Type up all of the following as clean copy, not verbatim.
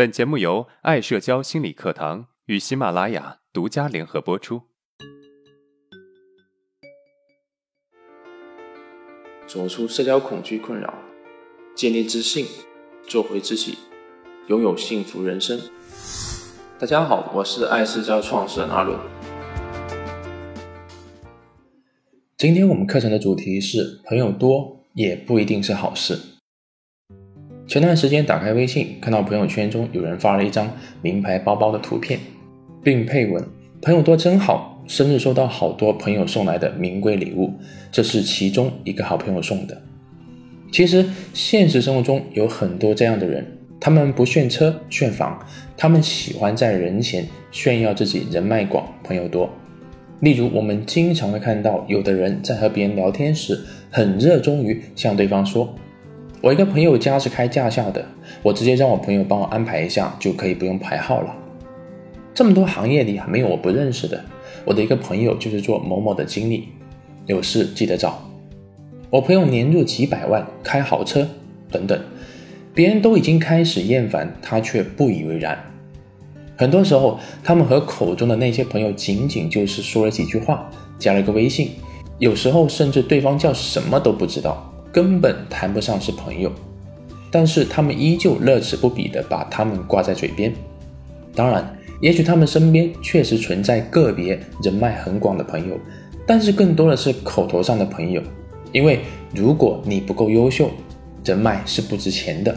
本节目由爱社交心理课堂与喜马拉雅独家联合播出。走出社交恐惧困扰，建立自信，做回自己，拥有幸福人生。大家好，我是爱社交创始人阿伦。今天我们课程的主题是朋友多也不一定是好事。前段时间打开微信，看到朋友圈中有人发了一张名牌包包的图片，并配文：朋友多真好，生日收到好多朋友送来的名贵礼物，这是其中一个好朋友送的。其实现实生活中有很多这样的人，他们不炫车炫房，他们喜欢在人前炫耀自己人脉广朋友多。例如我们经常会看到有的人在和别人聊天时，很热衷于向对方说，我一个朋友家是开价下的，我直接让我朋友帮我安排一下就可以不用排号了。这么多行业里还没有我不认识的，我的一个朋友就是做某某的经理，有事记得找我。朋友年入几百万，开豪车等等，别人都已经开始厌烦，他却不以为然。很多时候他们和口中的那些朋友仅仅就是说了几句话，加了个微信，有时候甚至对方叫什么都不知道，根本谈不上是朋友，但是他们依旧乐此不彼地把他们挂在嘴边。当然，也许他们身边确实存在个别人脉很广的朋友，但是更多的是口头上的朋友。因为如果你不够优秀，人脉是不值钱的。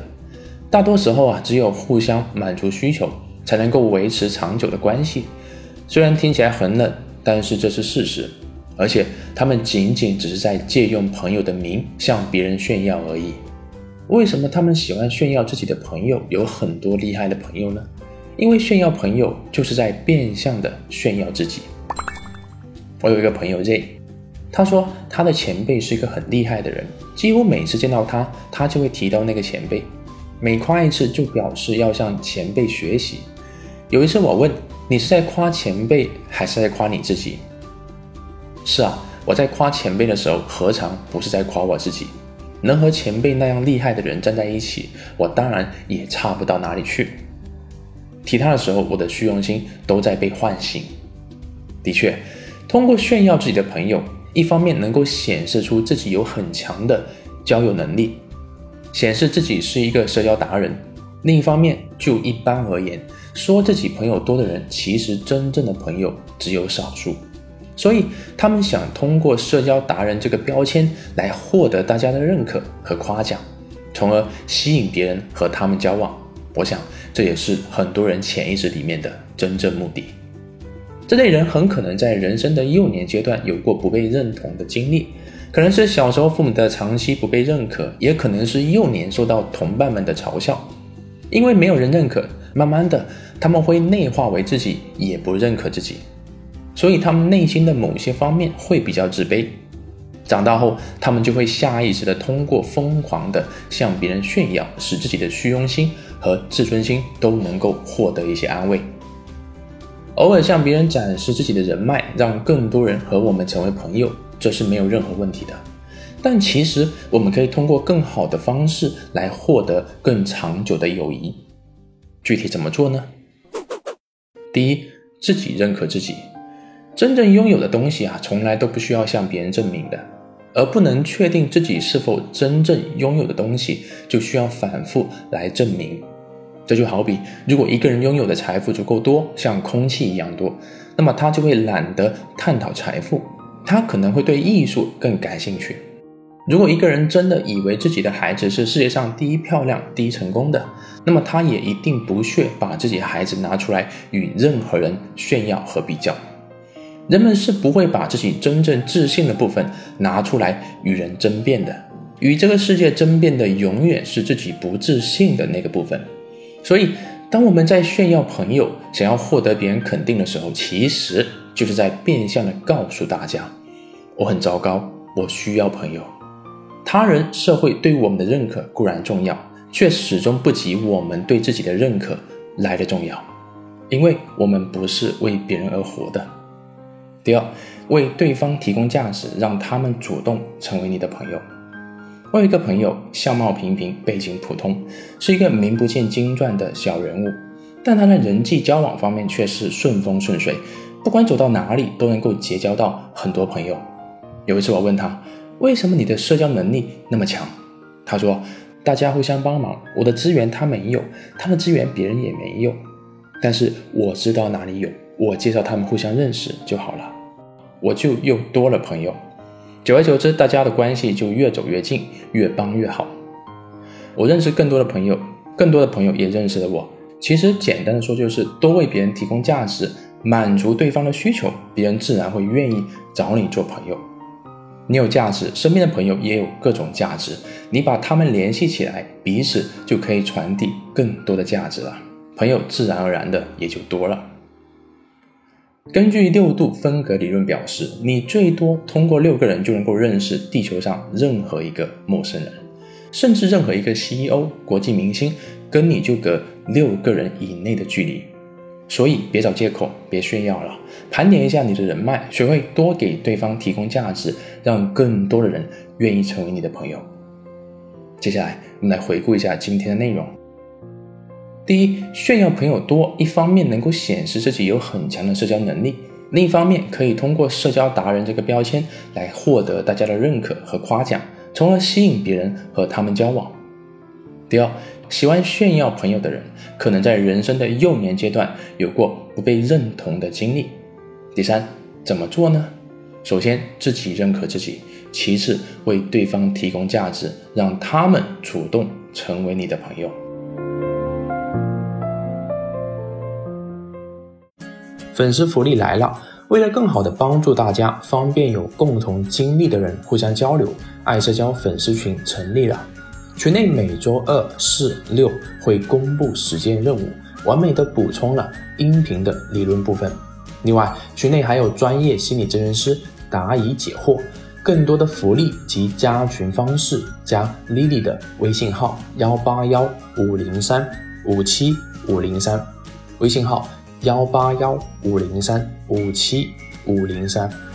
大多时候只有互相满足需求，才能够维持长久的关系。虽然听起来很冷，但是这是事实。而且他们仅仅只是在借用朋友的名向别人炫耀而已。为什么他们喜欢炫耀自己的朋友有很多厉害的朋友呢？因为炫耀朋友就是在变相的炫耀自己。我有一个朋友 Ray， 他说他的前辈是一个很厉害的人，几乎每次见到他，他就会提到那个前辈，每夸一次就表示要向前辈学习。有一次我问，你是在夸前辈还是在夸你自己？是啊，我在夸前辈的时候，何尝不是在夸我自己？能和前辈那样厉害的人站在一起，我当然也差不到哪里去。提他的时候，我的虚荣心都在被唤醒。的确，通过炫耀自己的朋友，一方面能够显示出自己有很强的交友能力，显示自己是一个社交达人；另一方面，就一般而言，说自己朋友多的人，其实真正的朋友只有少数。所以他们想通过社交达人这个标签来获得大家的认可和夸奖，从而吸引别人和他们交往。我想这也是很多人潜意识里面的真正目的。这类人很可能在人生的幼年阶段有过不被认同的经历，可能是小时候父母的长期不被认可，也可能是幼年受到同伴们的嘲笑。因为没有人认可，慢慢的他们会内化为自己也不认可自己，所以他们内心的某些方面会比较自卑。长大后他们就会下意识地通过疯狂地向别人炫耀，使自己的虚荣心和自尊心都能够获得一些安慰。偶尔向别人展示自己的人脉，让更多人和我们成为朋友，这是没有任何问题的。但其实我们可以通过更好的方式来获得更长久的友谊。具体怎么做呢？第一，自己认可自己。真正拥有的东西从来都不需要向别人证明的，而不能确定自己是否真正拥有的东西，就需要反复来证明。这就好比，如果一个人拥有的财富足够多，像空气一样多，那么他就会懒得探讨财富，他可能会对艺术更感兴趣。如果一个人真的以为自己的孩子是世界上第一漂亮、第一成功的，那么他也一定不屑把自己孩子拿出来与任何人炫耀和比较。人们是不会把自己真正自信的部分拿出来与人争辩的，与这个世界争辩的永远是自己不自信的那个部分。所以当我们在炫耀朋友，想要获得别人肯定的时候，其实就是在变相的告诉大家，我很糟糕，我需要朋友。他人社会对我们的认可固然重要，却始终不及我们对自己的认可来得重要，因为我们不是为别人而活的。第二，为对方提供价值，让他们主动成为你的朋友。我有一个朋友，相貌平平，背景普通，是一个名不见经传的小人物，但他在人际交往方面却是顺风顺水，不管走到哪里都能够结交到很多朋友。有一次我问他，为什么你的社交能力那么强？他说，大家互相帮忙，我的资源他没有，他的资源别人也没有，但是我知道哪里有，我介绍他们互相认识就好了，我就又多了朋友。久而久之，大家的关系就越走越近，越帮越好。我认识更多的朋友，更多的朋友也认识了我。其实简单的说，就是多为别人提供价值，满足对方的需求，别人自然会愿意找你做朋友。你有价值，身边的朋友也有各种价值，你把他们联系起来，彼此就可以传递更多的价值了，朋友自然而然的也就多了。根据6度分隔理论表示，你最多通过6个人就能够认识地球上任何一个陌生人，甚至任何一个 CEO 国际明星跟你就隔6个人以内的距离。所以别找借口，别炫耀了，盘点一下你的人脉，学会多给对方提供价值，让更多的人愿意成为你的朋友。接下来我们来回顾一下今天的内容。第一，炫耀朋友多，一方面能够显示自己有很强的社交能力，另一方面可以通过社交达人这个标签来获得大家的认可和夸奖，从而吸引别人和他们交往。第二，喜欢炫耀朋友的人可能在人生的幼年阶段有过不被认同的经历。第三，怎么做呢？首先自己认可自己，其次为对方提供价值，让他们主动成为你的朋友。粉丝福利来了，为了更好的帮助大家，方便有共同经历的人互相交流，爱社交粉丝群成立了。群内每周2、4、6会公布实践任务，完美的补充了音频的理论部分。另外，群内还有专业心理咨询师答疑解惑，更多的福利及加群方式，加 Lily 的微信号1815035757503，微信号18150357503。